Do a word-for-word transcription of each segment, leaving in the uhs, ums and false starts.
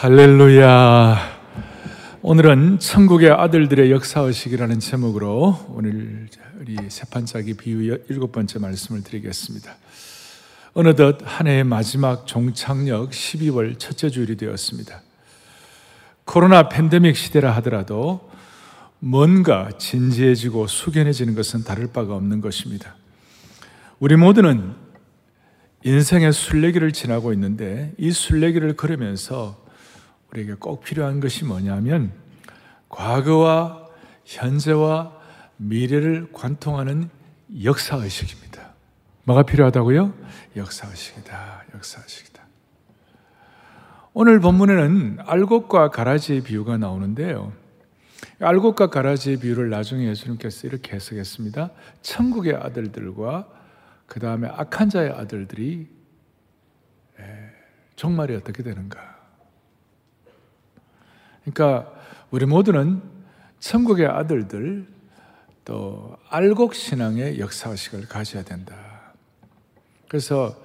할렐루야. 오늘은 천국의 아들들의 역사의식이라는 제목으로 오늘 우리 세판짜기 비유 일곱 번째 말씀을 드리겠습니다. 어느덧 한 해의 마지막 종착역 십이월 첫째 주일이 되었습니다. 코로나 팬데믹 시대라 하더라도 뭔가 진지해지고 숙연해지는 것은 다를 바가 없는 것입니다. 우리 모두는 인생의 순례길을 지나고 있는데, 이 순례길을 걸으면서 우리에게 꼭 필요한 것이 뭐냐면 과거와 현재와 미래를 관통하는 역사의식입니다. 뭐가 필요하다고요? 역사의식이다. 역사의식이다. 오늘 본문에는 알곡과 가라지의 비유가 나오는데요, 알곡과 가라지의 비유를 나중에 예수님께서 이렇게 해석했습니다. 천국의 아들들과 그 다음에 악한 자의 아들들이 종말이 어떻게 되는가. 그러니까 우리 모두는 천국의 아들들, 또 알곡 신앙의 역사의식을 가져야 된다. 그래서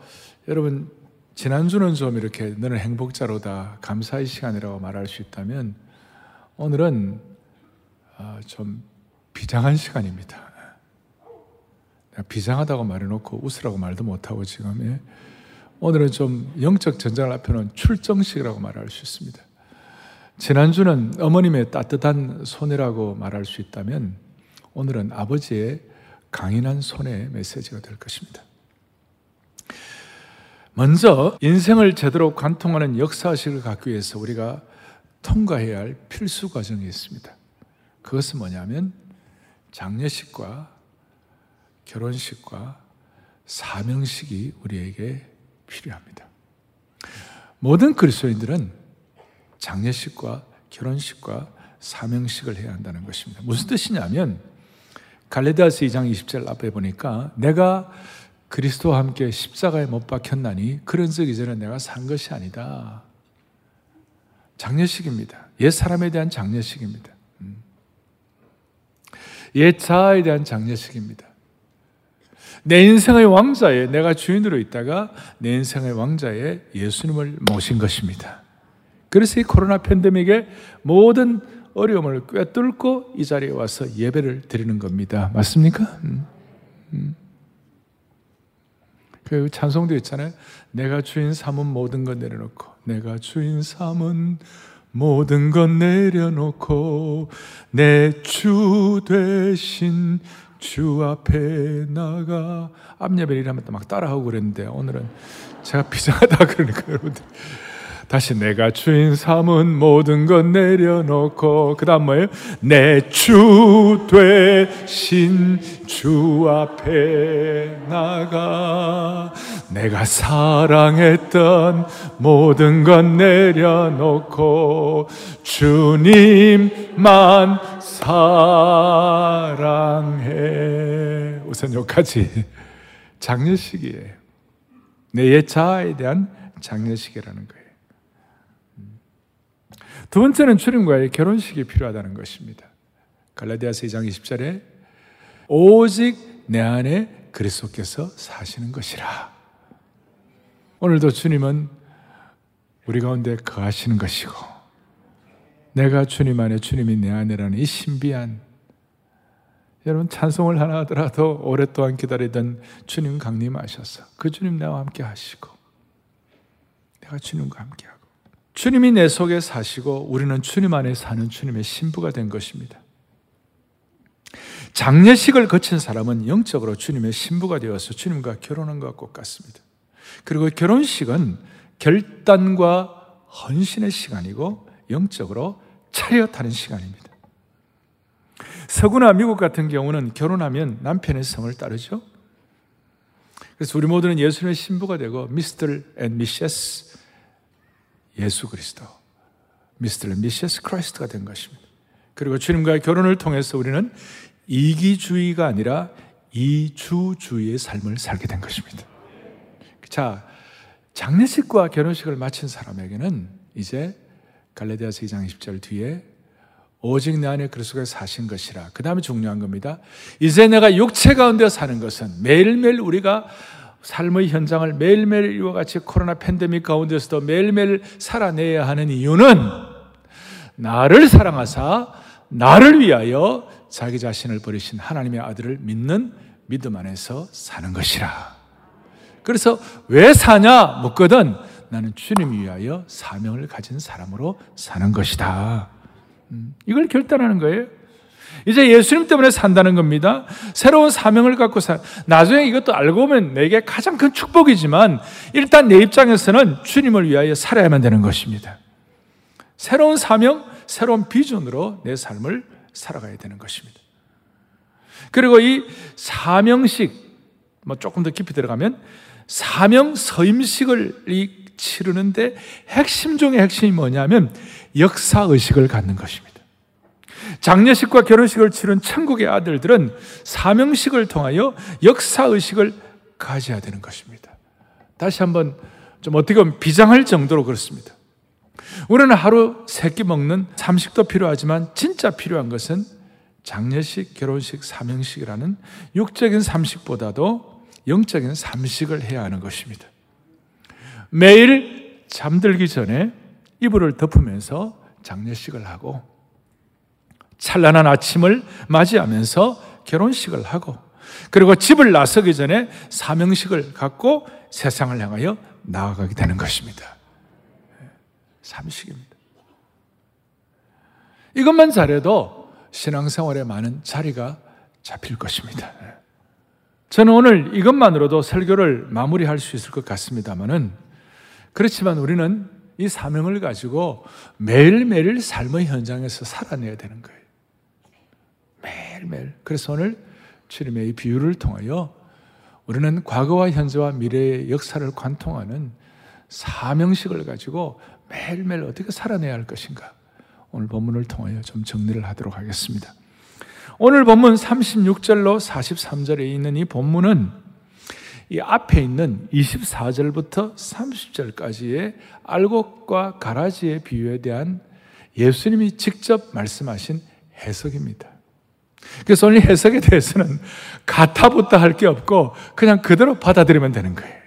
여러분, 지난주는 좀 이렇게 너는 행복자로다, 감사의 시간이라고 말할 수 있다면, 오늘은 좀 비장한 시간입니다. 비장하다고 말해놓고 웃으라고 말도 못하고 지금, 오늘은 좀 영적 전쟁을 앞에는 출정식이라고 말할 수 있습니다. 지난주는 어머님의 따뜻한 손이라고 말할 수 있다면, 오늘은 아버지의 강인한 손의 메시지가 될 것입니다. 먼저 인생을 제대로 관통하는 역사의식을 갖기 위해서 우리가 통과해야 할 필수 과정이 있습니다. 그것은 뭐냐면 장례식과 결혼식과 사명식이 우리에게 필요합니다. 모든 그리스도인들은 장례식과 결혼식과 사명식을 해야 한다는 것입니다. 무슨 뜻이냐면 갈라디아서 이 장 이십 절 앞에 보니까 내가 그리스도와 함께 십자가에 못 박혔나니 그런즉 이제는 내가 산 것이 아니다. 장례식입니다. 옛 사람에 대한 장례식입니다. 옛 자아에 대한 장례식입니다. 내 인생의 왕자에 내가 주인으로 있다가 내 인생의 왕자에 예수님을 모신 것입니다. 그래서 이 코로나 팬데믹의 모든 어려움을 꿰뚫고 이 자리에 와서 예배를 드리는 겁니다. 맞습니까? 음. 음. 그 찬송도 있잖아요. 내가 주인 삼은 모든 것 내려놓고, 내가 주인 삼은 모든 것 내려놓고 내 주 대신 주 앞에 나가. 앞 예배를 하면 막 따라하고 그랬는데, 오늘은 제가 비장하다 그러니까 여러분들 다시 내가 주인 삼은 모든 것 내려놓고, 그 다음 뭐예요? 내 주 되신 주 앞에 나가 내가 사랑했던 모든 것 내려놓고 주님만 사랑해. 우선 여기까지 장례식이에요. 내 옛 자아에 대한 장례식이라는 거예요. 두 번째는 주님과의 결혼식이 필요하다는 것입니다. 갈라디아서 이 장 이십 절에 오직 내 안에 그리스도께서 사시는 것이라. 오늘도 주님은 우리 가운데 거하시는 것이고, 내가 주님 안에 주님이 내 안에라는 이 신비한, 여러분 찬송을 하나 하더라도 오랫동안 기다리던 주님 강림하셔서 그 주님 나와 함께 하시고, 내가 주님과 함께 하고, 주님이 내 속에 사시고 우리는 주님 안에 사는 주님의 신부가 된 것입니다. 장례식을 거친 사람은 영적으로 주님의 신부가 되어서 주님과 결혼한 것과 똑같습니다. 그리고 결혼식은 결단과 헌신의 시간이고 영적으로 차렷하는 시간입니다. 서구나 미국 같은 경우는 결혼하면 남편의 성을 따르죠. 그래서 우리 모두는 예수님의 신부가 되고 미스터 앤 미세스 예수 그리스도, 미스터 앤 미세스 크라이스트가 된 것입니다. 그리고 주님과의 결혼을 통해서 우리는 이기주의가 아니라 이주주의의 삶을 살게 된 것입니다. 자, 장례식과 결혼식을 마친 사람에게는 이제 갈라디아서 이 장 이십 절 뒤에 오직 내 안에 그리스도가 사신 것이라. 그 다음에 중요한 겁니다. 이제 내가 육체 가운데 사는 것은 매일매일 우리가 삶의 현장을 매일매일 이와 같이 코로나 팬데믹 가운데서도 매일매일 살아내야 하는 이유는 나를 사랑하사 나를 위하여 자기 자신을 버리신 하나님의 아들을 믿는 믿음 안에서 사는 것이라. 그래서 왜 사냐 묻거든 나는 주님 위하여 사명을 가진 사람으로 사는 것이다. 이걸 결단하는 거예요. 이제 예수님 때문에 산다는 겁니다. 새로운 사명을 갖고 사. 나중에 이것도 알고 보면 내게 가장 큰 축복이지만 일단 내 입장에서는 주님을 위하여 살아야만 되는 것입니다. 새로운 사명, 새로운 비전으로 내 삶을 살아가야 되는 것입니다. 그리고 이 사명식, 뭐 조금 더 깊이 들어가면 사명 서임식을 이 치르는데 핵심 중에 핵심이 뭐냐면 역사의식을 갖는 것입니다. 장례식과 결혼식을 치른 천국의 아들들은 사명식을 통하여 역사의식을 가져야 되는 것입니다. 다시 한번 좀 어떻게 보면 비장할 정도로 그렇습니다. 우리는 하루 세 끼 먹는 삼식도 필요하지만 진짜 필요한 것은 장례식, 결혼식, 사명식이라는 육적인 삼식보다도 영적인 삼식을 해야 하는 것입니다. 매일 잠들기 전에 이불을 덮으면서 장례식을 하고 찬란한 아침을 맞이하면서 결혼식을 하고 그리고 집을 나서기 전에 사명식을 갖고 세상을 향하여 나아가게 되는 것입니다. 삼식입니다. 이것만 잘해도 신앙생활에 많은 자리가 잡힐 것입니다. 저는 오늘 이것만으로도 설교를 마무리할 수 있을 것 같습니다만은 그렇지만 우리는 이 사명을 가지고 매일매일 삶의 현장에서 살아내야 되는 거예요. 매일매일. 그래서 오늘 주님의 이 비유를 통하여 우리는 과거와 현재와 미래의 역사를 관통하는 사명식을 가지고 매일매일 어떻게 살아내야 할 것인가 오늘 본문을 통하여 좀 정리를 하도록 하겠습니다. 오늘 본문 삼십육 절로 사십삼 절에 있는 이 본문은 이 앞에 있는 이십사 절부터 삼십 절까지의 알곡과 가라지의 비유에 대한 예수님이 직접 말씀하신 해석입니다. 그래서 오늘 해석에 대해서는 가타부터 할 게 없고 그냥 그대로 받아들이면 되는 거예요.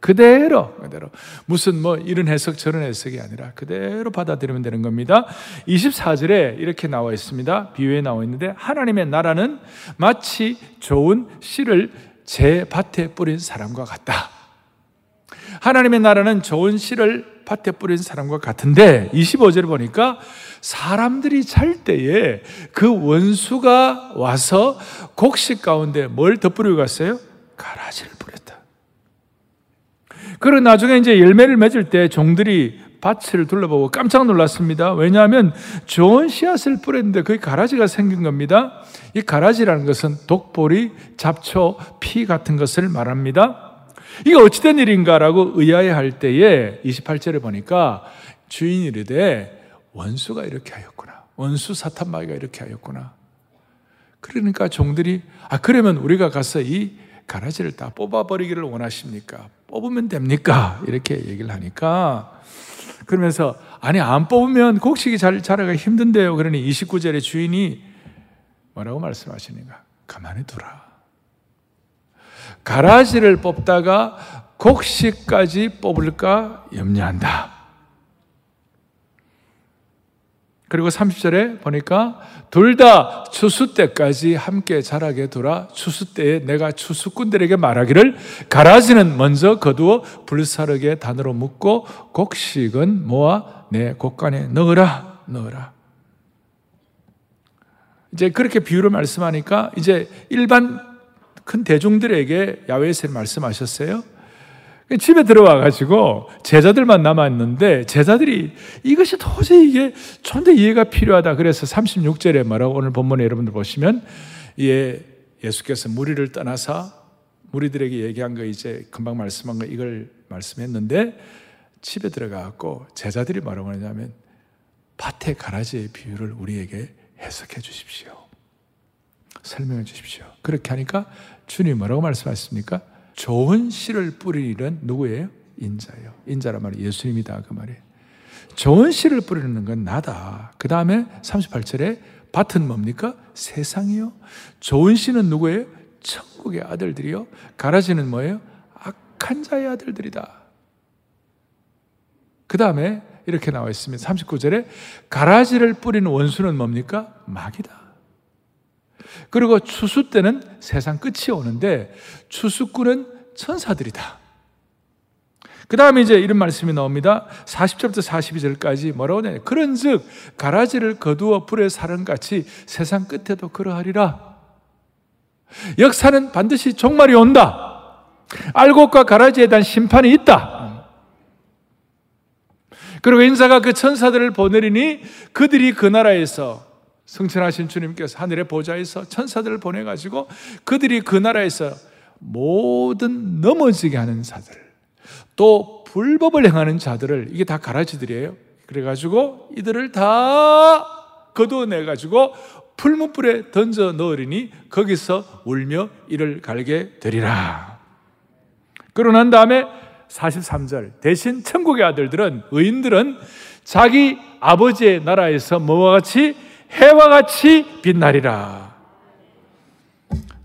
그대로, 그대로. 무슨 뭐 이런 해석 저런 해석이 아니라 그대로 받아들이면 되는 겁니다. 이십사 절에 이렇게 나와 있습니다. 비유에 나와 있는데 하나님의 나라는 마치 좋은 씨를 제 밭에 뿌린 사람과 같다. 하나님의 나라는 좋은 씨를 밭에 뿌린 사람과 같은데 이십오 절을 보니까 사람들이 잘 때에 그 원수가 와서 곡식 가운데 뭘 덧뿌리고 갔어요? 가라지를 뿌렸다. 그리고 나중에 이제 열매를 맺을 때 종들이 밭을 둘러보고 깜짝 놀랐습니다. 왜냐하면 좋은 씨앗을 뿌렸는데 거기 가라지가 생긴 겁니다. 이 가라지라는 것은 독보리, 잡초, 피 같은 것을 말합니다. 이게 어찌된 일인가라고 의아해할 때에 이십팔 절에 보니까 주인이 이르되 원수가 이렇게 하였구나. 원수 사탄마귀가 이렇게 하였구나. 그러니까 종들이 아 그러면 우리가 가서 이 가라지를 다 뽑아버리기를 원하십니까? 뽑으면 됩니까? 이렇게 얘기를 하니까 그러면서 아니 안 뽑으면 곡식이 잘 자라가 힘든데요. 그러니 이십구 절에 주인이 뭐라고 말씀하시는가? 가만히 두라. 가라지를 뽑다가 곡식까지 뽑을까 염려한다. 그리고 삼십 절에 보니까 둘 다 추수 때까지 함께 자라게 두라. 추수 때에 내가 추수꾼들에게 말하기를 가라지는 먼저 거두어 불사르게 단으로 묶고 곡식은 모아 내 곡간에 넣으라. 넣으라. 이제 그렇게 비유를 말씀하니까 이제 일반 큰 대중들에게 야외에서 말씀하셨어요. 집에 들어와가지고 제자들만 남았는데 제자들이 이것이 도저히 이게 좀 더 이해가 필요하다. 그래서 삼십육 절에 말하고 오늘 본문에 여러분들 보시면 예, 예수께서 무리를 떠나서 무리들에게 얘기한 거 이제 금방 말씀한 거 이걸 말씀했는데 집에 들어가고 제자들이 뭐라고 하냐면 밭의 가라지의 비유를 우리에게 해석해 주십시오. 설명해 주십시오. 그렇게 하니까 주님이 뭐라고 말씀하셨습니까? 좋은 씨를 뿌리는 일은 누구예요? 인자예요. 인자란 말이 예수님이다 그 말이에요. 좋은 씨를 뿌리는 건 나다. 그 다음에 삼십팔 절에 밭은 뭡니까? 세상이요. 좋은 씨는 누구예요? 천국의 아들들이요. 가라지는 뭐예요? 악한 자의 아들들이다. 그 다음에 이렇게 나와 있습니다. 삼십구 절에 가라지를 뿌리는 원수는 뭡니까? 마귀다. 그리고 추수 때는 세상 끝이 오는데 추수꾼은 천사들이다. 그 다음에 이제 이런 말씀이 나옵니다. 사십 절부터 사십이 절까지 뭐라고 되냐. 그런 즉 가라지를 거두어 불에 사른같이 세상 끝에도 그러하리라. 역사는 반드시 종말이 온다. 알곡과 가라지에 대한 심판이 있다. 그리고 인자가 그 천사들을 보내리니 그들이 그 나라에서 승천하신 주님께서 하늘의 보좌에서 천사들을 보내가지고 그들이 그 나라에서 모든 넘어지게 하는 자들, 또 불법을 행하는 자들을, 이게 다 가라지들이에요. 그래가지고 이들을 다 거두어내가지고 풀무불에 던져 넣으리니 거기서 울며 이를 갈게 되리라. 그러고 난 다음에 사십삼 절, 대신 천국의 아들들은, 의인들은 자기 아버지의 나라에서 뭐와 같이? 해와 같이 빛나리라.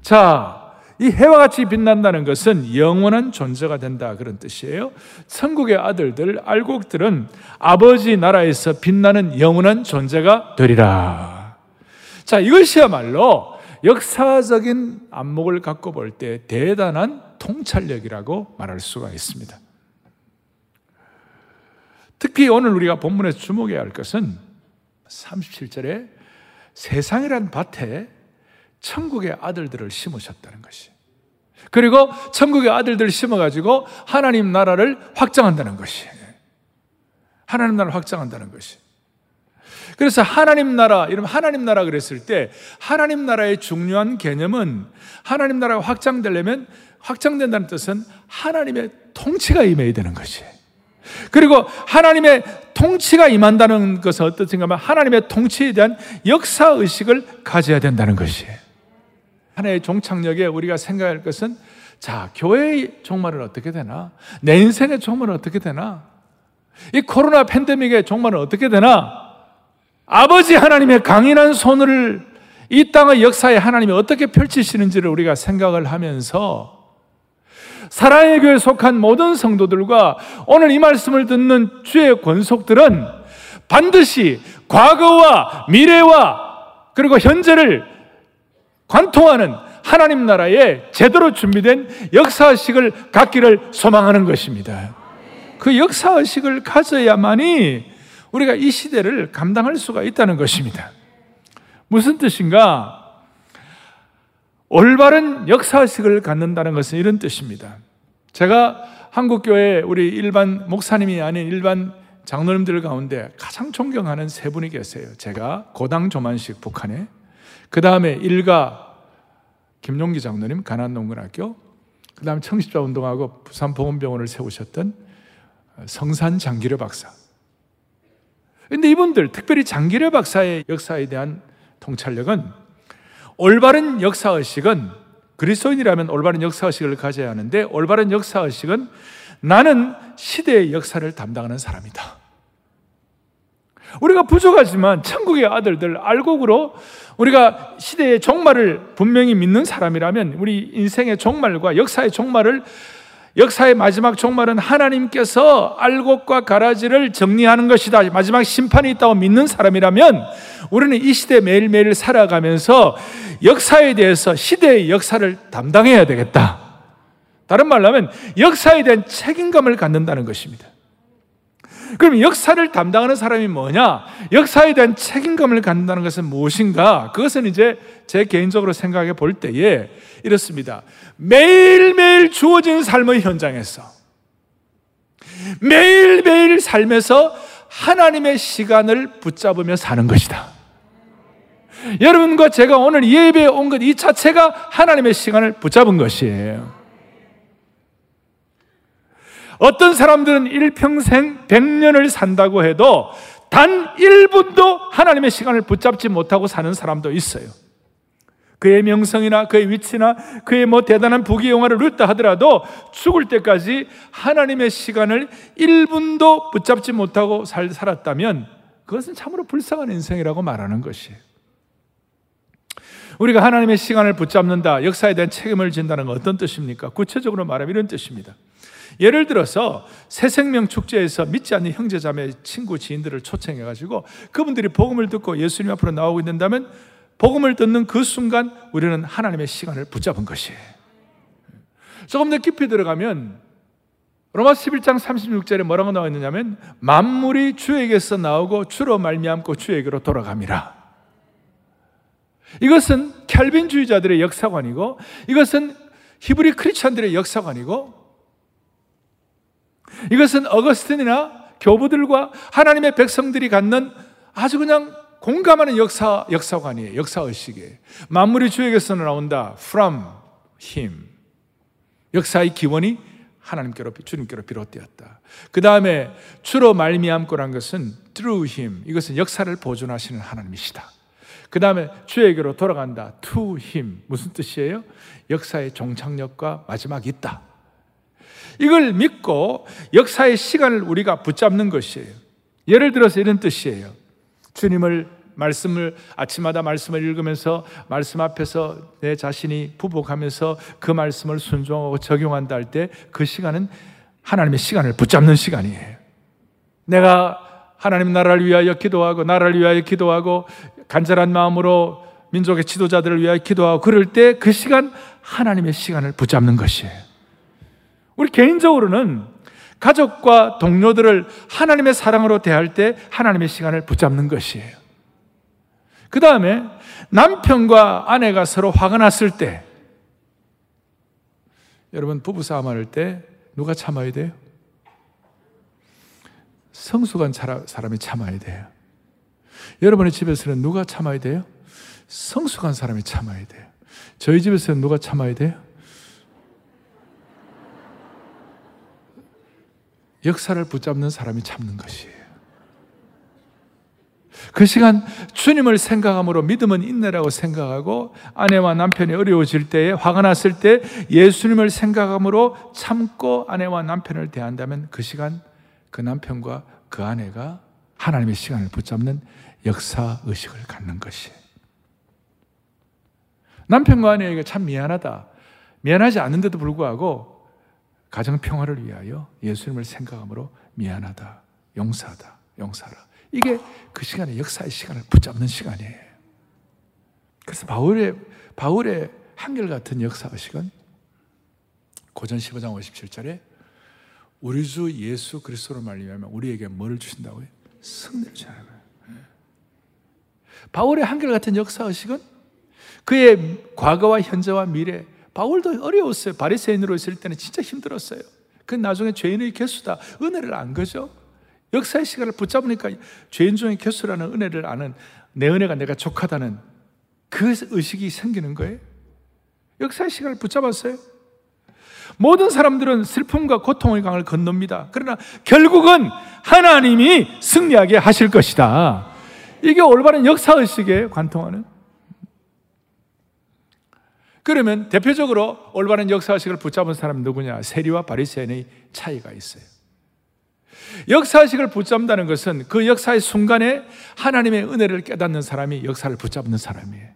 자, 이 해와 같이 빛난다는 것은 영원한 존재가 된다, 그런 뜻이에요. 천국의 아들들, 알곡들은 아버지 나라에서 빛나는 영원한 존재가 되리라. 자, 이것이야말로 역사적인 안목을 갖고 볼 때 대단한 통찰력이라고 말할 수가 있습니다. 특히 오늘 우리가 본문에서 주목해야 할 것은 삼십칠 절에 세상이란 밭에 천국의 아들들을 심으셨다는 것이, 그리고 천국의 아들들을 심어가지고 하나님 나라를 확장한다는 것이, 하나님 나라를 확장한다는 것이. 그래서 하나님 나라, 이러면 하나님 나라 그랬을 때 하나님 나라의 중요한 개념은, 하나님 나라가 확장되려면, 확장된다는 뜻은 하나님의 통치가 임해야 되는 것이. 그리고 하나님의 통치가 임한다는 것은 어떻든가 하면 하나님의 통치에 대한 역사의식을 가져야 된다는 것이에요. 하나의 종착역에 우리가 생각할 것은, 자, 교회의 종말은 어떻게 되나? 내 인생의 종말은 어떻게 되나? 이 코로나 팬데믹의 종말은 어떻게 되나? 아버지 하나님의 강인한 손을 이 땅의 역사에 하나님이 어떻게 펼치시는지를 우리가 생각을 하면서 사랑의 교회에 속한 모든 성도들과 오늘 이 말씀을 듣는 주의 권속들은 반드시 과거와 미래와 그리고 현재를 관통하는 하나님 나라에 제대로 준비된 역사의식을 갖기를 소망하는 것입니다. 그 역사의식을 가져야만이 우리가 이 시대를 감당할 수가 있다는 것입니다. 무슨 뜻인가? 올바른 역사의식을 갖는다는 것은 이런 뜻입니다. 제가 한국교회 우리 일반 목사님이 아닌 일반 장로님들 가운데 가장 존경하는 세 분이 계세요. 제가 고당 조만식 북한에, 그 다음에 일가 김용기 장로님 가난농군학교, 그 다음에 청십자운동하고 부산보건병원을 세우셨던 성산 장기려 박사. 그런데 이분들, 특별히 장기려 박사의 역사에 대한 통찰력은, 올바른 역사의식은, 그리스도인이라면 올바른 역사의식을 가져야 하는데, 올바른 역사의식은 나는 시대의 역사를 담당하는 사람이다. 우리가 부족하지만 천국의 아들들, 알곡으로 우리가 시대의 종말을 분명히 믿는 사람이라면 우리 인생의 종말과 역사의 종말을, 역사의 마지막 종말은 하나님께서 알곡과 가라지를 정리하는 것이다, 마지막 심판이 있다고 믿는 사람이라면 우리는 이 시대 매일매일 살아가면서 역사에 대해서 시대의 역사를 담당해야 되겠다. 다른 말로 하면 역사에 대한 책임감을 갖는다는 것입니다. 그럼 역사를 담당하는 사람이 뭐냐? 역사에 대한 책임감을 갖는다는 것은 무엇인가? 그것은 이제 제 개인적으로 생각해 볼 때에 이렇습니다. 매일매일 주어진 삶의 현장에서, 매일매일 삶에서 하나님의 시간을 붙잡으며 사는 것이다. 여러분과 제가 오늘 예배에 온 것 이 자체가 하나님의 시간을 붙잡은 것이에요. 어떤 사람들은 일평생 백 년을 산다고 해도 단 일 분도 하나님의 시간을 붙잡지 못하고 사는 사람도 있어요. 그의 명성이나 그의 위치나 그의 뭐 대단한 부귀영화를 누렸다 하더라도 죽을 때까지 하나님의 시간을 일 분도 붙잡지 못하고 살, 살았다면 그것은 참으로 불쌍한 인생이라고 말하는 것이에요. 우리가 하나님의 시간을 붙잡는다, 역사에 대한 책임을 진다는 건 어떤 뜻입니까? 구체적으로 말하면 이런 뜻입니다. 예를 들어서 새생명축제에서 믿지 않는 형제자매, 친구, 지인들을 초청해가지고 그분들이 복음을 듣고 예수님 앞으로 나오게 된다면 복음을 듣는 그 순간 우리는 하나님의 시간을 붙잡은 것이에요. 조금 더 깊이 들어가면 로마서 십일 장 삼십육 절에 뭐라고 나와 있느냐면 만물이 주에게서 나오고 주로 말미암고 주에게로 돌아갑니다. 이것은 켈빈주의자들의 역사관이고 이것은 히브리 크리스천들의 역사관이고 이것은 어거스틴이나 교부들과 하나님의 백성들이 갖는 아주 그냥 공감하는 역사, 역사관이에요. 역사의식이에요. 만물이 주에게서 나온다. From him. 역사의 기원이 하나님께로, 주님께로 비롯되었다. 그 다음에 주로 말미암고란 것은 through him. 이것은 역사를 보존하시는 하나님이시다. 그 다음에 주에게로 돌아간다. To him. 무슨 뜻이에요? 역사의 종착역과 마지막이 있다. 이걸 믿고 역사의 시간을 우리가 붙잡는 것이에요. 예를 들어서 이런 뜻이에요. 주님을 말씀을 아침마다 말씀을 읽으면서 말씀 앞에서 내 자신이 부복하면서 그 말씀을 순종하고 적용한다 할 때 그 시간은 하나님의 시간을 붙잡는 시간이에요. 내가 하나님 나라를 위하여 기도하고 나라를 위하여 기도하고 간절한 마음으로 민족의 지도자들을 위하여 기도하고 그럴 때 그 시간 하나님의 시간을 붙잡는 것이에요. 우리 개인적으로는 가족과 동료들을 하나님의 사랑으로 대할 때 하나님의 시간을 붙잡는 것이에요. 그 다음에 남편과 아내가 서로 화가 났을 때 여러분 부부싸움 할 때 누가 참아야 돼요? 성숙한 사람이 참아야 돼요. 여러분의 집에서는 누가 참아야 돼요? 성숙한 사람이 참아야 돼요. 저희 집에서는 누가 참아야 돼요? 역사를 붙잡는 사람이 참는 것이에요. 그 시간 주님을 생각함으로 믿음은 인내라고 생각하고 아내와 남편이 어려워질 때에 화가 났을 때 예수님을 생각함으로 참고 아내와 남편을 대한다면 그 시간 그 남편과 그 아내가 하나님의 시간을 붙잡는 역사의식을 갖는 것이에요. 남편과 아내에게 참 미안하다. 미안하지 않은데도 불구하고 가정 평화를 위하여 예수님을 생각함으로 미안하다. 용서하다. 용서하라. 이게 그 시간에 역사의 시간을 붙잡는 시간이에요. 그래서 바울의, 바울의 한결같은 역사의식은 고전 십오 장 오십칠 절에 우리 주 예수 그리스도로 말미암아 우리에게 뭐를 주신다고요? 승리를 주시는 거예요. 바울의 한결같은 역사의식은 그의 과거와 현재와 미래. 바울도 어려웠어요. 바리새인으로 있을 때는 진짜 힘들었어요. 그 나중에 죄인의 개수다. 은혜를 안 거죠. 역사의 시간을 붙잡으니까 죄인 중의 개수라는 은혜를 아는 내 은혜가 내가 족하다는 그 의식이 생기는 거예요. 역사의 시간을 붙잡았어요. 모든 사람들은 슬픔과 고통의 강을 건넙니다. 그러나 결국은 하나님이 승리하게 하실 것이다. 이게 올바른 역사의식에 관통하는. 그러면 대표적으로 올바른 역사의식을 붙잡은 사람은 누구냐? 세리와 바리새인의 차이가 있어요. 역사의식을 붙잡는다는 것은 그 역사의 순간에 하나님의 은혜를 깨닫는 사람이 역사를 붙잡는 사람이에요.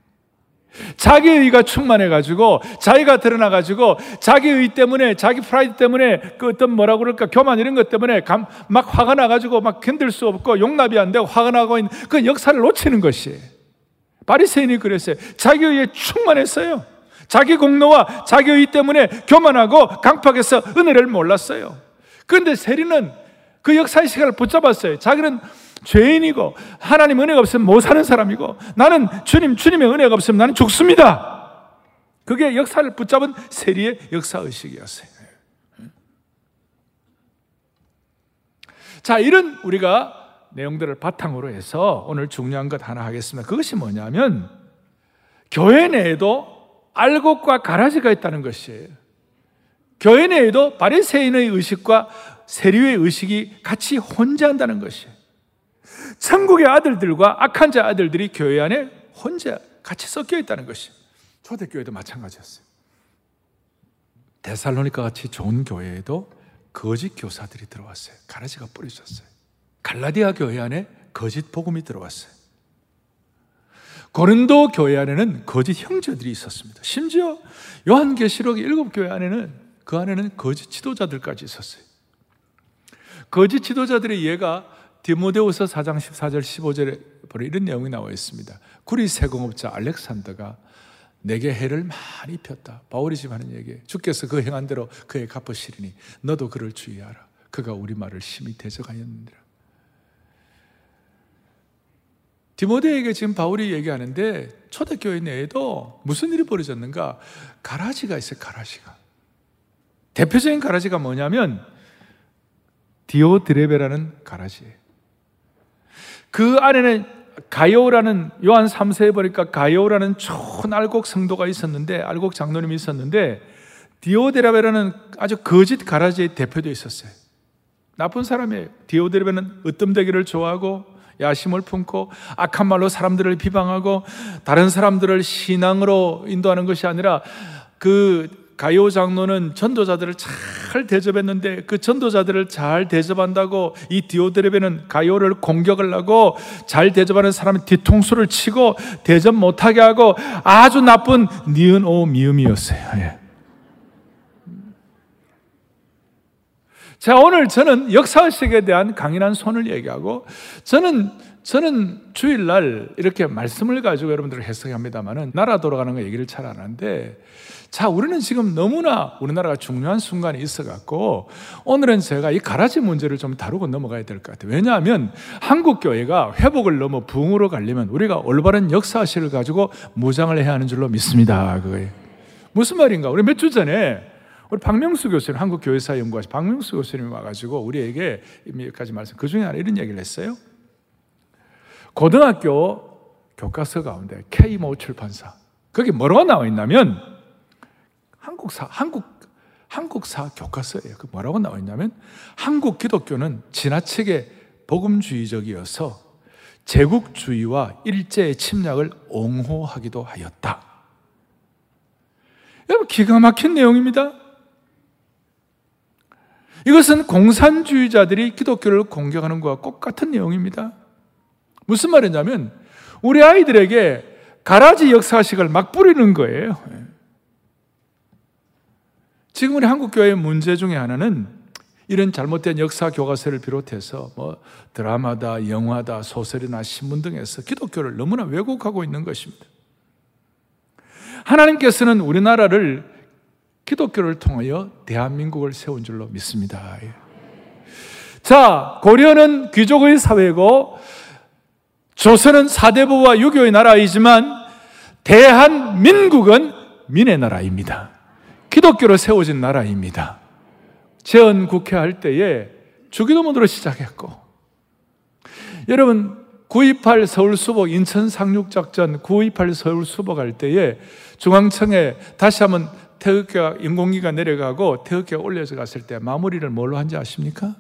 자기의가 충만해가지고 자기가 드러나가지고 자기의 때문에 자기 프라이드 때문에 그 어떤 뭐라고 그럴까 교만 이런 것 때문에 감, 막 화가 나가지고 막 견딜 수 없고 용납이 안 되고 화가 나고 있는 그 역사를 놓치는 것이에요. 바리새인이 그랬어요. 자기의에 충만했어요. 자기 공로와 자기의 때문에 교만하고 강팍해서 은혜를 몰랐어요. 그런데 세리는 그 역사의 시간을 붙잡았어요. 자기는 죄인이고 하나님 은혜가 없으면 못 사는 사람이고 나는 주님, 주님의 은혜가 없으면 나는 죽습니다. 그게 역사를 붙잡은 세리의 역사의식이었어요. 자, 이런 우리가 내용들을 바탕으로 해서 오늘 중요한 것 하나 하겠습니다. 그것이 뭐냐면 교회 내에도 알곡과 가라지가 있다는 것이에요. 교회 내에도 바리새인의 의식과 세리의 의식이 같이 혼재한다는 것이에요. 천국의 아들들과 악한 자 아들들이 교회 안에 혼자 같이 섞여 있다는 것이 초대교회도 마찬가지였어요. 데살로니가 같이 좋은 교회에도 거짓 교사들이 들어왔어요. 가라지가 뿌려졌어요. 갈라디아 교회 안에 거짓 복음이 들어왔어요. 고린도 교회 안에는 거짓 형제들이 있었습니다. 심지어 요한계시록 일곱 교회 안에는 그 안에는 거짓 지도자들까지 있었어요. 거짓 지도자들의 예가 디모데후서 사 장 십사 절 십오 절에 바로 이런 내용이 나와 있습니다. 구리 세공업자 알렉산더가 내게 해를 많이 입혔다. 바울이 지금 하는 얘기예요. 주께서 그 행한 대로 그의 갚으시리니 너도 그를 주의하라. 그가 우리 말을 심히 대적하였느니라. 디모데에게 지금 바울이 얘기하는데 초대교회 내에도 무슨 일이 벌어졌는가? 가라지가 있어요. 가라지가. 대표적인 가라지가 뭐냐면 디오드레베라는 가라지예요. 그 안에는 가이오라는 요한 삼 세에 보니까 가이오라는 촌알곡 성도가 있었는데, 알곡 장로님이 있었는데 디오드레베라는 아주 거짓 가라지의 대표도 있었어요. 나쁜 사람이에요. 디오드레베는 으뜸되기를 좋아하고 야심을 품고 악한 말로 사람들을 비방하고 다른 사람들을 신앙으로 인도하는 것이 아니라, 그 가이오 장로는 전도자들을 잘 대접했는데 그 전도자들을 잘 대접한다고 이 디오드레베는 가이오를 공격을 하고, 잘 대접하는 사람은 뒤통수를 치고 대접 못하게 하고, 아주 나쁜 니은 오 미음이었어요. 예. 자, 오늘 저는 역사의식에 대한 강인한 손을 얘기하고, 저는, 저는 주일날 이렇게 말씀을 가지고 여러분들을 해석합니다만은, 나라 돌아가는 거 얘기를 잘 안 하는데, 자, 우리는 지금 너무나 우리나라가 중요한 순간이 있어갖고, 오늘은 제가 이 가라지 문제를 좀 다루고 넘어가야 될 것 같아요. 왜냐하면 한국교회가 회복을 넘어 부흥으로 가려면 우리가 올바른 역사의식을 가지고 무장을 해야 하는 줄로 믿습니다. 그게. 무슨 말인가? 우리 몇 주 전에, 우리 박명수 교수님, 한국교회사 연구하신 박명수 교수님이 와가지고 우리에게 여기까지 말씀, 그 중에 하나 이런 얘기를 했어요. 고등학교 교과서 가운데 케이모 출판사, 거기 뭐라고 나와 있냐면, 한국사, 한국, 한국사 교과서예요. 그 뭐라고 나와 있냐면, 한국 기독교는 지나치게 복음주의적이어서 제국주의와 일제의 침략을 옹호하기도 하였다. 여러분, 기가 막힌 내용입니다. 이것은 공산주의자들이 기독교를 공격하는 것과 똑같은 내용입니다. 무슨 말이냐면 우리 아이들에게 가라지 역사식을 막 뿌리는 거예요. 지금 우리 한국교회의 문제 중에 하나는 이런 잘못된 역사 교과서를 비롯해서 뭐 드라마다 영화다 소설이나 신문 등에서 기독교를 너무나 왜곡하고 있는 것입니다. 하나님께서는 우리나라를 기독교를 통하여 대한민국을 세운 줄로 믿습니다. 예. 자, 고려는 귀족의 사회고 조선은 사대부와 유교의 나라이지만 대한민국은 민의 나라입니다. 기독교로 세워진 나라입니다. 제헌국회 할 때에 주기도문으로 시작했고, 여러분 구이팔 서울수복, 인천상륙작전 구이팔 서울수복 할 때에 중앙청에 다시 한번 태극기가, 인공기가 내려가고 태극기가 올려서 갔을 때 마무리를 뭘로 한지 아십니까?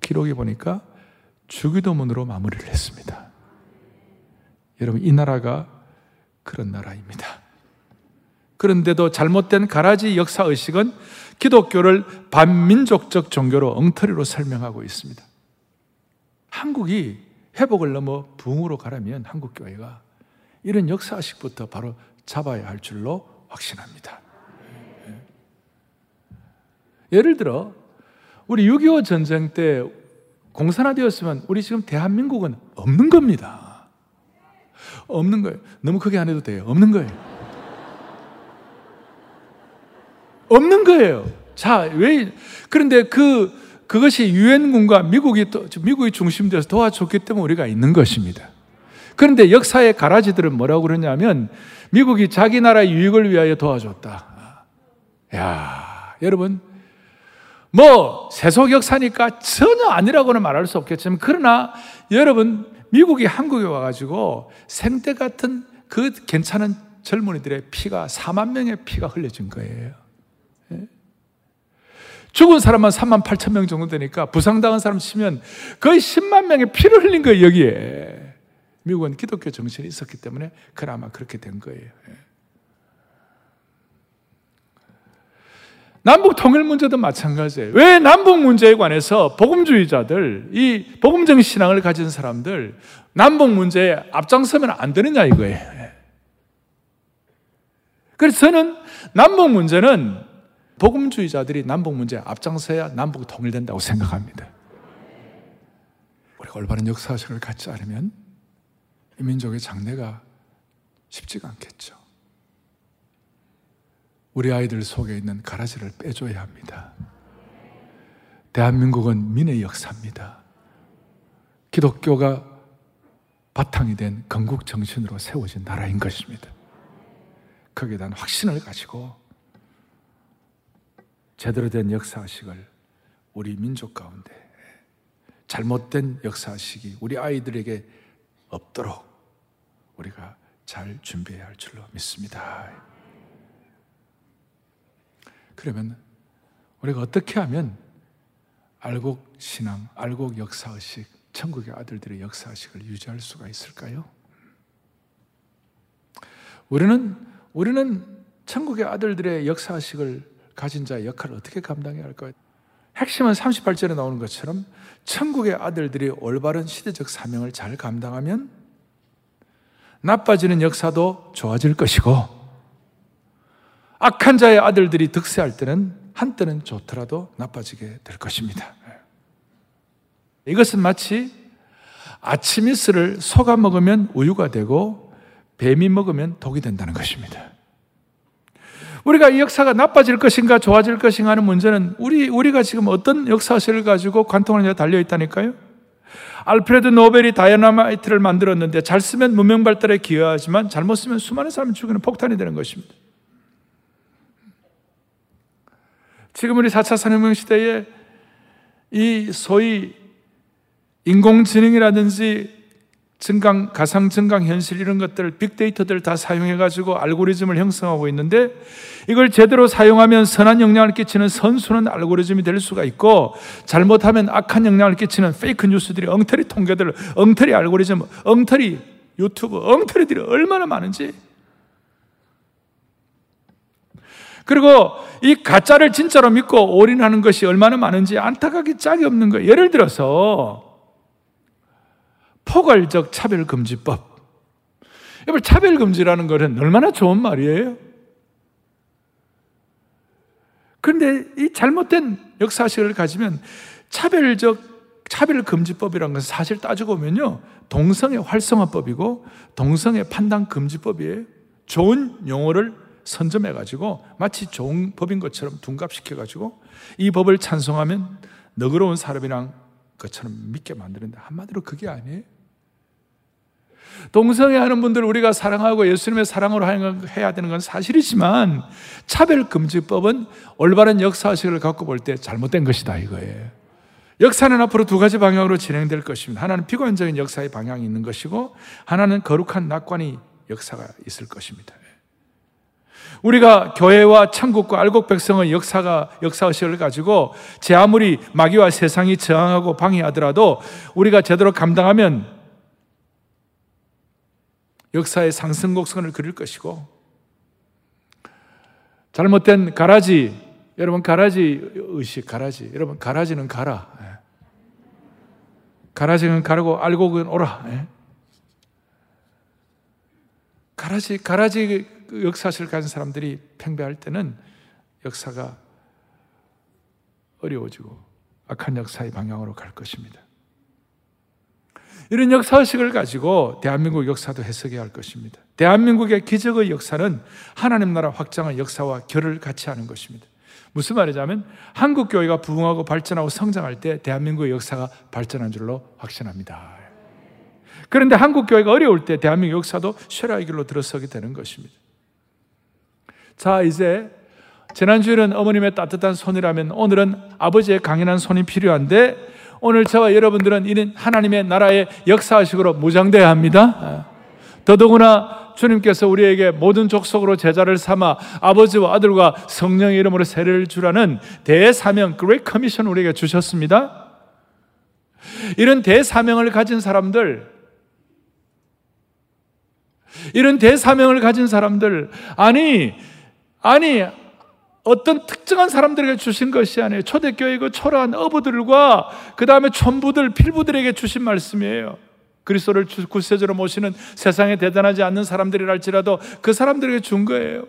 기록에 보니까 주기도문으로 마무리를 했습니다. 여러분, 이 나라가 그런 나라입니다. 그런데도 잘못된 가라지 역사의식은 기독교를 반민족적 종교로 엉터리로 설명하고 있습니다. 한국이 회복을 넘어 부흥으로 가려면 한국교회가 이런 역사의식부터 바로 잡아야 할 줄로 확신합니다. 예를 들어 우리 육이오 전쟁 때 공산화되었으면 우리 지금 대한민국은 없는 겁니다. 없는 거예요. 너무 크게 안 해도 돼요. 없는 거예요. 없는 거예요. 자, 왜? 그런데 그 그것이 유엔군과 미국이 또 미국이 중심되어서 도와줬기 때문에 우리가 있는 것입니다. 그런데 역사의 가라지들은 뭐라고 그러냐면 미국이 자기 나라의 유익을 위하여 도와줬다. 야, 여러분, 뭐 세속 역사니까 전혀 아니라고는 말할 수 없겠지만, 그러나 여러분, 미국이 한국에 와가지고 생떼 같은 그 괜찮은 젊은이들의 피가 사만 명의 피가 흘려진 거예요. 죽은 사람만 삼만 팔천 명 정도 되니까 부상당한 사람 치면 거의 십만 명의 피를 흘린 거예요, 여기에. 미국은 기독교 정신이 있었기 때문에 그나마 그렇게 된 거예요. 남북 통일 문제도 마찬가지예요. 왜 남북 문제에 관해서 복음주의자들, 이 복음적 신앙을 가진 사람들, 남북 문제에 앞장서면 안 되느냐 이거예요. 그래서 저는 남북 문제는 복음주의자들이 남북 문제에 앞장서야 남북이 통일된다고 생각합니다. 우리가 올바른 역사의식을 갖지 않으면 이 민족의 장래가 쉽지가 않겠죠. 우리 아이들 속에 있는 가라지를 빼줘야 합니다. 대한민국은 민의 역사입니다. 기독교가 바탕이 된 건국정신으로 세워진 나라인 것입니다. 거기에 대한 확신을 가지고 제대로 된 역사의식을 우리 민족 가운데, 잘못된 역사의식이 우리 아이들에게 없도록 우리가 잘 준비해야 할 줄로 믿습니다. 그러면 우리가 어떻게 하면 알곡 신앙, 알곡 역사의식, 천국의 아들들의 역사의식을 유지할 수가 있을까요? 우리는, 우리는 천국의 아들들의 역사의식을 가진 자의 역할을 어떻게 감당해야 할까요? 핵심은 삼십팔 절에 나오는 것처럼 천국의 아들들이 올바른 시대적 사명을 잘 감당하면 나빠지는 역사도 좋아질 것이고, 악한 자의 아들들이 득세할 때는 한때는 좋더라도 나빠지게 될 것입니다. 이것은 마치 아침 이슬을 소가 먹으면 우유가 되고 뱀이 먹으면 독이 된다는 것입니다. 우리가 이 역사가 나빠질 것인가 좋아질 것인가 하는 문제는 우리, 우리가 지금 어떤 역사실을 가지고 관통하느냐에 달려있다니까요. 알프레드 노벨이 다이너마이트를 만들었는데 잘 쓰면 문명발달에 기여하지만 잘못 쓰면 수많은 사람을 죽이는 폭탄이 되는 것입니다. 지금 우리 사 차 산업혁명시대에 이 소위 인공지능이라든지 증강, 가상 증강 현실 이런 것들을 빅데이터들을 다 사용해가지고 알고리즘을 형성하고 있는데, 이걸 제대로 사용하면 선한 영향을 끼치는 선순환 알고리즘이 될 수가 있고, 잘못하면 악한 영향을 끼치는 페이크 뉴스들이, 엉터리 통계들, 엉터리 알고리즘, 엉터리 유튜브, 엉터리들이 얼마나 많은지. 그리고 이 가짜를 진짜로 믿고 올인하는 것이 얼마나 많은지 안타깝게 짝이 없는 거예요. 예를 들어서 포괄적 차별금지법. 여러분, 차별금지라는 것은 얼마나 좋은 말이에요. 그런데 이 잘못된 역사식을 가지면 차별적 차별금지법이라는 것은 사실 따지고 보면요, 동성애 활성화법이고 동성애 판단금지법이에요. 좋은 용어를 선점해가지고 마치 좋은 법인 것처럼 둔갑시켜가지고 이 법을 찬성하면 너그러운 사람이랑 것처럼 믿게 만드는데, 한마디로 그게 아니에요. 동성애 하는 분들 우리가 사랑하고 예수님의 사랑으로 해야 되는 건 사실이지만, 차별금지법은 올바른 역사의식을 갖고 볼 때 잘못된 것이다 이거예요. 역사는 앞으로 두 가지 방향으로 진행될 것입니다. 하나는 비관적인 역사의 방향이 있는 것이고, 하나는 거룩한 낙관의 역사가 있을 것입니다. 우리가 교회와 천국과 알곡 백성의 역사가, 역사의식을 가지고 제 아무리 마귀와 세상이 저항하고 방해하더라도 우리가 제대로 감당하면 역사의 상승 곡선을 그릴 것이고, 잘못된 가라지, 여러분 가라지 의식, 가라지, 여러분 가라지는 가라, 가라지는 가라고 알곡은 오라, 가라지, 가라지 그 역사실을 가진 사람들이 팽배할 때는 역사가 어려워지고 악한 역사의 방향으로 갈 것입니다. 이런 역사의식을 가지고 대한민국 역사도 해석해야 할 것입니다. 대한민국의 기적의 역사는 하나님 나라 확장의 역사와 결을 같이 하는 것입니다. 무슨 말이냐면, 한국 교회가 부흥하고 발전하고 성장할 때 대한민국의 역사가 발전한 줄로 확신합니다. 그런데 한국 교회가 어려울 때 대한민국 역사도 쇠락의 길로 들어서게 되는 것입니다. 자, 이제 지난주에는 어머님의 따뜻한 손이라면 오늘은 아버지의 강인한 손이 필요한데, 오늘 저와 여러분들은 이는 하나님의 나라의 역사의식으로 무장돼야 합니다. 더더구나 주님께서 우리에게 모든 족속으로 제자를 삼아 아버지와 아들과 성령의 이름으로 세례를 주라는 대사명, Great Commission 우리에게 주셨습니다. 이런 대사명을 가진 사람들, 이런 대사명을 가진 사람들, 아니, 아니, 어떤 특정한 사람들에게 주신 것이 아니에요. 초대교회의 그 초라한 어부들과 그 다음에 촌부들, 필부들에게 주신 말씀이에요. 그리스도를 구세주로 모시는 세상에 대단하지 않는 사람들이랄지라도 그 사람들에게 준 거예요.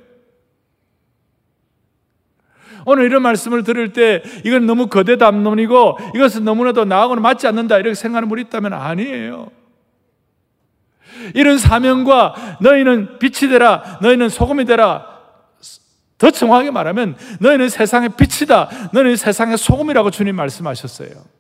오늘 이런 말씀을 들을 때 이건 너무 거대 담론이고 이것은 너무나도 나하고는 맞지 않는다 이렇게 생각하는 분이 있다면 아니에요. 이런 사명과 너희는 빛이 되라, 너희는 소금이 되라, 더 정확하게 말하면 너희는 세상의 빛이다, 너희는 세상의 소금이라고 주님 말씀하셨어요.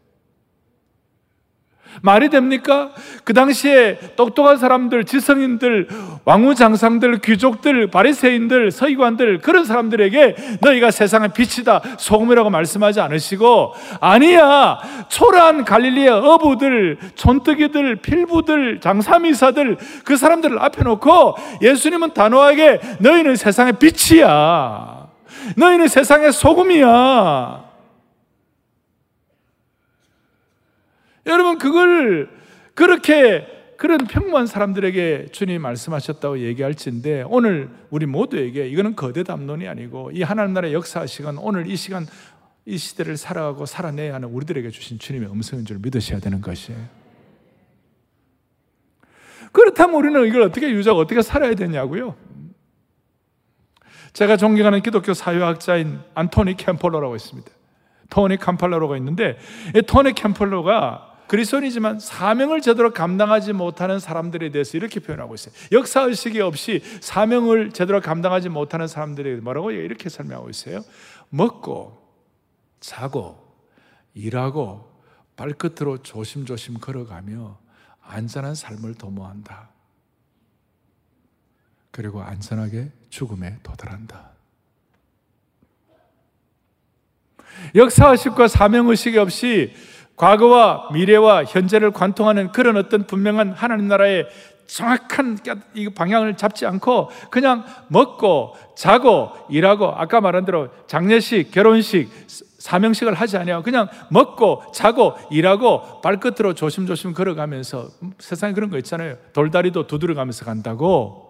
말이 됩니까? 그 당시에 똑똑한 사람들, 지성인들, 왕후장상들, 귀족들, 바리새인들, 서기관들, 그런 사람들에게 너희가 세상의 빛이다, 소금이라고 말씀하지 않으시고, 아니야, 초라한 갈릴리의 어부들, 촌뜨기들, 필부들, 장사미사들, 그 사람들을 앞에 놓고 예수님은 단호하게 너희는 세상의 빛이야, 너희는 세상의 소금이야. 여러분, 그걸 그렇게 그런 평범한 사람들에게 주님이 말씀하셨다고 얘기할지인데, 오늘 우리 모두에게 이거는 거대 담론이 아니고 이 하나님 나라의 역사 시간, 오늘 이 시간, 이 시대를 살아가고 살아내야 하는 우리들에게 주신 주님의 음성인 줄 믿으셔야 되는 것이에요. 그렇다면 우리는 이걸 어떻게 유지하고 어떻게 살아야 되냐고요? 제가 존경하는 기독교 사회학자인 안토니 캠폴러라고 있습니다. 토니 캄팔로가 있는데, 이 토니 캠폴러가 그리스도인이지만 사명을 제대로 감당하지 못하는 사람들에 대해서 이렇게 표현하고 있어요. 역사의식이 없이 사명을 제대로 감당하지 못하는 사람들이 뭐라고 이렇게 설명하고 있어요. 먹고, 자고, 일하고, 발끝으로 조심조심 걸어가며 안전한 삶을 도모한다. 그리고 안전하게 죽음에 도달한다. 역사의식과 사명의식이 없이 과거와 미래와 현재를 관통하는 그런 어떤 분명한 하나님 나라의 정확한 방향을 잡지 않고 그냥 먹고 자고 일하고, 아까 말한 대로 장례식, 결혼식, 사명식을 하지 아니하고 그냥 먹고 자고 일하고 발끝으로 조심조심 걸어가면서, 세상에 그런 거 있잖아요, 돌다리도 두드려가면서 간다고.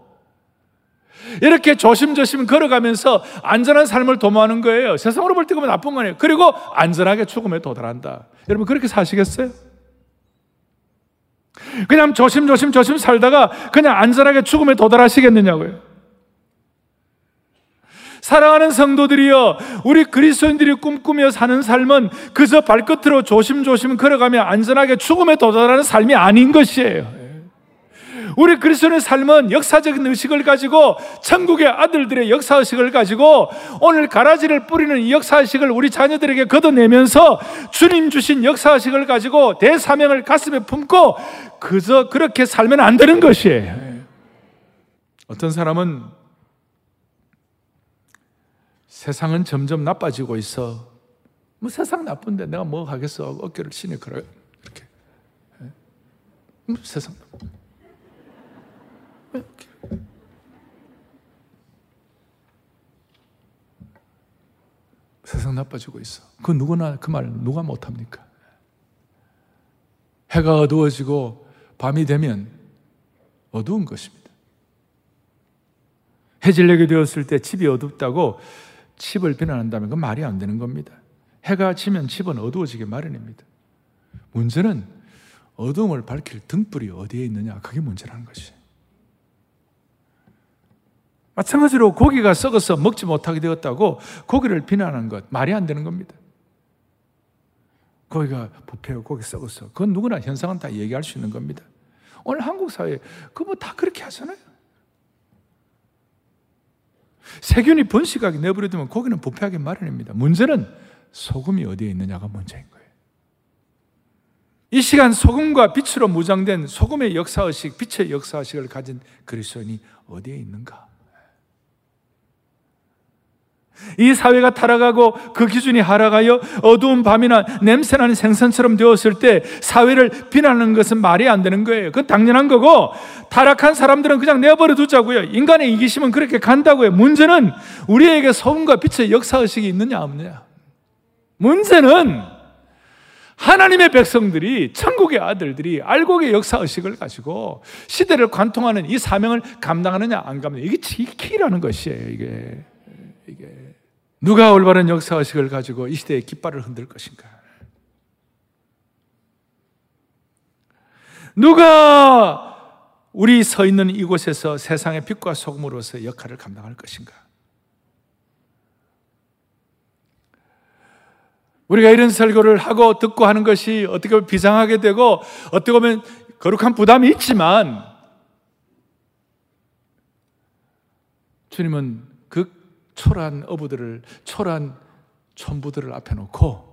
이렇게 조심조심 걸어가면서 안전한 삶을 도모하는 거예요. 세상으로 볼 때 그러면 나쁜 거 아니에요. 그리고 안전하게 죽음에 도달한다. 여러분, 그렇게 사시겠어요? 그냥 조심조심 조심 살다가 그냥 안전하게 죽음에 도달하시겠느냐고요. 사랑하는 성도들이여, 우리 그리스도인들이 꿈꾸며 사는 삶은 그저 발끝으로 조심조심 걸어가며 안전하게 죽음에 도달하는 삶이 아닌 것이에요. 우리 그리스도인의 삶은 역사적인 의식을 가지고, 천국의 아들들의 역사의식을 가지고, 오늘 가라지를 뿌리는 이 역사의식을 우리 자녀들에게 걷어내면서 주님 주신 역사의식을 가지고 대사명을 가슴에 품고 그저 그렇게 살면 안 되는 것이에요. 어떤 사람은 세상은 점점 나빠지고 있어, 뭐 세상 나쁜데 내가 뭐 하겠어 하고 어깨를 치니 걸어요. 이렇게 뭐 세상 나쁜데 이렇게. 세상 나빠지고 있어. 그 누구나 그 말 누가 못합니까? 해가 어두워지고 밤이 되면 어두운 것입니다. 해질녘이 되었을 때 집이 어둡다고 집을 비난한다면 그건 말이 안 되는 겁니다. 해가 지면 집은 어두워지기 마련입니다. 문제는 어둠을 밝힐 등불이 어디에 있느냐, 그게 문제라는 것이에요. 마찬가지로 고기가 썩어서 먹지 못하게 되었다고 고기를 비난하는 것, 말이 안 되는 겁니다. 고기가 부패하고 고기 썩어서, 그건 누구나 현상은 다 얘기할 수 있는 겁니다. 오늘 한국 사회에 그거 뭐 다 그렇게 하잖아요. 세균이 번식하게 내버려두면 고기는 부패하게 마련입니다. 문제는 소금이 어디에 있느냐가 문제인 거예요. 이 시간 소금과 빛으로 무장된 소금의 역사의식, 빛의 역사의식을 가진 그리스도인이 어디에 있는가? 이 사회가 타락하고 그 기준이 하락하여 어두운 밤이나 냄새나는 생선처럼 되었을 때 사회를 비난하는 것은 말이 안 되는 거예요. 그건 당연한 거고, 타락한 사람들은 그냥 내버려 두자고요. 인간의 이기심은 그렇게 간다고요. 문제는 우리에게 소금과 빛의 역사의식이 있느냐 없느냐. 문제는 하나님의 백성들이, 천국의 아들들이 알곡의 역사의식을 가지고 시대를 관통하는 이 사명을 감당하느냐 안 감느냐, 이게 키라는 것이에요. 이게 이게 누가 올바른 역사의식을 가지고 이 시대의 깃발을 흔들 것인가? 누가 우리 서 있는 이곳에서 세상의 빛과 소금으로서 역할을 감당할 것인가? 우리가 이런 설교를 하고 듣고 하는 것이 어떻게 보면 비상하게 되고 어떻게 보면 거룩한 부담이 있지만 주님은 그 초라한 어부들을, 초라한 촌부들을 앞에 놓고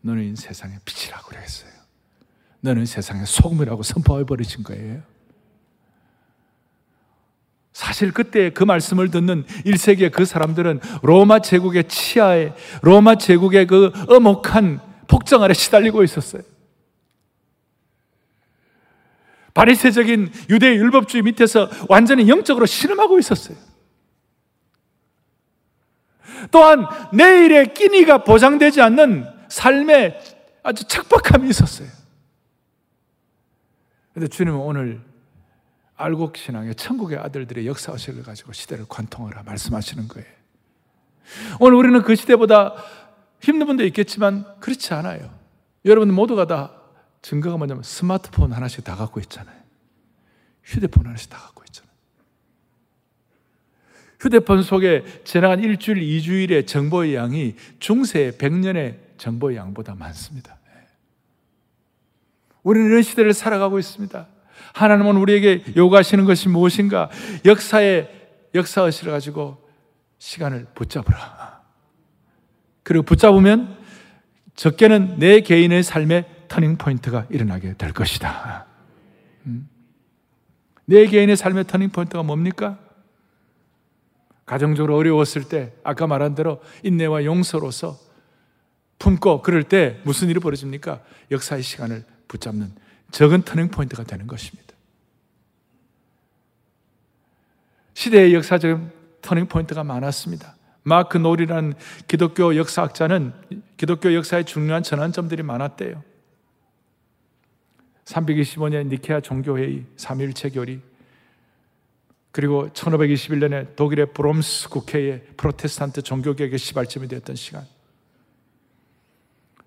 너는 세상의 빛이라고 그랬어요. 너는 세상의 소금이라고 선포해버리신 거예요. 사실 그때 그 말씀을 듣는 일 세기의 그 사람들은 로마 제국의 치하에, 로마 제국의 그 엄혹한 폭정 아래 시달리고 있었어요. 바리새적인 유대 율법주의 밑에서 완전히 영적으로 신음하고 있었어요. 또한 내일의 끼니가 보장되지 않는 삶에 아주 착박함이 있었어요. 그런데 주님은 오늘 알곡 신앙의 천국의 아들들의 역사의식을 가지고 시대를 관통하라 말씀하시는 거예요. 오늘 우리는 그 시대보다 힘든 분도 있겠지만 그렇지 않아요. 여러분 모두가 다 증거가 뭐냐면 스마트폰 하나씩 다 갖고 있잖아요. 휴대폰 하나씩 다 갖고 있잖아요. 휴대폰 속에 지난 일주일, 이주일의 정보의 양이 중세 백 년의 정보의 양보다 많습니다. 우리는 이런 시대를 살아가고 있습니다. 하나님은 우리에게 요구하시는 것이 무엇인가? 역사의 역사의식을 가지고 시간을 붙잡으라. 그리고 붙잡으면 적게는 내 개인의 삶에 터닝포인트가 일어나게 될 것이다. 음? 내 개인의 삶의 터닝포인트가 뭡니까? 가정적으로 어려웠을 때 아까 말한 대로 인내와 용서로서 품고 그럴 때 무슨 일이 벌어집니까? 역사의 시간을 붙잡는 적은 터닝포인트가 되는 것입니다. 시대의 역사적인 터닝포인트가 많았습니다. 마크 놀이라는 기독교 역사학자는 기독교 역사의 중요한 전환점들이 많았대요. 삼백이십오 년 니케아 종교회의 삼일체 결의, 그리고 천오백이십일 년에 독일의 브롬스 국회의 프로테스탄트 종교개혁의 시발점이 되었던 시간,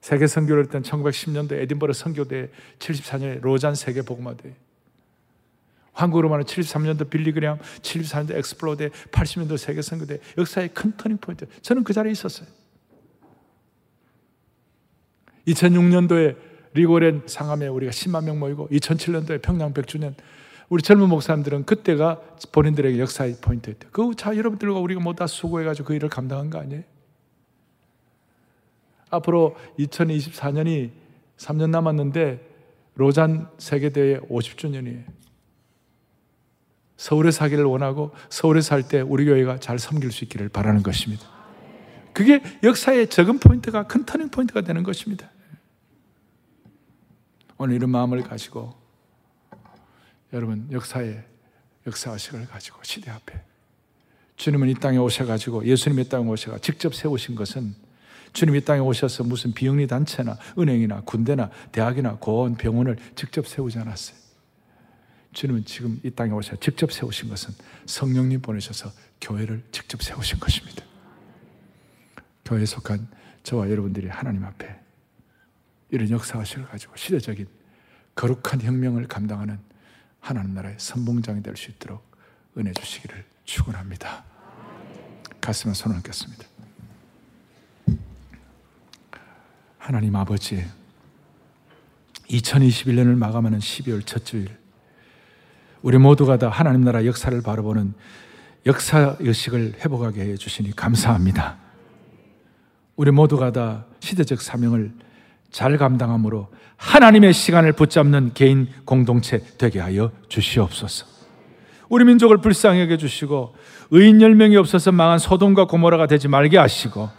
세계 선교를 했던 천구백십 년도 에딘버러 선교대, 칠십사 년에 로잔 세계 복음화대, 한국으로 말하면 칠십삼 년도 빌리그램, 칠십사 년도 엑스플로대, 팔십 년도 세계 선교대, 역사의 큰 터닝포인트. 저는 그 자리에 있었어요. 이천육 년도에 리고렌 상암에 우리가 십만 명 모이고, 이천칠 년도에 평양 백 주년. 우리 젊은 목사님들은 그때가 본인들에게 역사의 포인트였대요. 그 자 여러분들과 우리가 모두 다 수고해가지고 그 일을 감당한 거 아니에요? 앞으로 이천이십사 년이 삼 년 남았는데 로잔 세계대회 오십 주년이에요. 서울에 사기를 원하고 서울에 살 때 우리 교회가 잘 섬길 수 있기를 바라는 것입니다. 그게 역사의 적은 포인트가 큰 터닝 포인트가 되는 것입니다. 오늘 이런 마음을 가지고 여러분 역사의 역사의식을 가지고 시대 앞에 주님은 이 땅에 오셔가지고 예수님이 이 땅에 오셔가 직접 세우신 것은 주님이 땅에 오셔서 무슨 비영리 단체나 은행이나 군대나 대학이나 고원, 병원을 직접 세우지 않았어요. 주님은 지금 이 땅에 오셔서 직접 세우신 것은 성령님 보내셔서 교회를 직접 세우신 것입니다. 교회에 속한 저와 여러분들이 하나님 앞에 이런 역사의식을 가지고 시대적인 거룩한 혁명을 감당하는 하나님 나라의 선봉장이 될 수 있도록 은혜 주시기를 축원합니다. 가슴에 손을 얹겠습니다. 하나님 아버지, 이천이십일 년을 마감하는 십이월 첫 주일, 우리 모두가 다 하나님 나라 역사를 바라보는 역사의식을 회복하게 해주시니 감사합니다. 우리 모두가 다 시대적 사명을 잘 감당함으로 하나님의 시간을 붙잡는 개인 공동체 되게 하여 주시옵소서. 우리 민족을 불쌍히 여겨주시고 의인 열 명이 없어서 망한 소돔과 고모라가 되지 말게 하시고,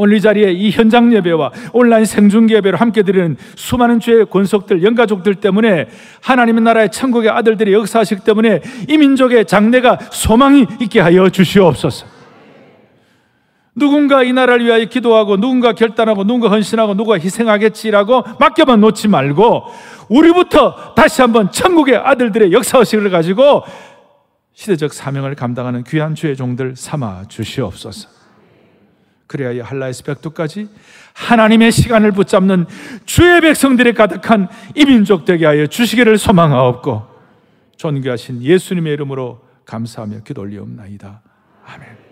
오늘 이 자리에 이 현장 예배와 온라인 생중계 예배로 함께 드리는 수많은 주의 권속들, 영가족들 때문에, 하나님의 나라의 천국의 아들들의 역사식 때문에 이 민족의 장래가 소망이 있게 하여 주시옵소서. 누군가 이 나라를 위하여 기도하고 누군가 결단하고 누군가 헌신하고 누군가 희생하겠지라고 맡겨만 놓지 말고 우리부터 다시 한번 천국의 아들들의 역사의식을 가지고 시대적 사명을 감당하는 귀한 주의 종들 삼아 주시옵소서. 그래야 이 한라에서 백두까지 하나님의 시간을 붙잡는 주의 백성들이 가득한 이 민족 되게 하여 주시기를 소망하옵고, 존귀하신 예수님의 이름으로 감사하며 기도 올리옵나이다. 아멘.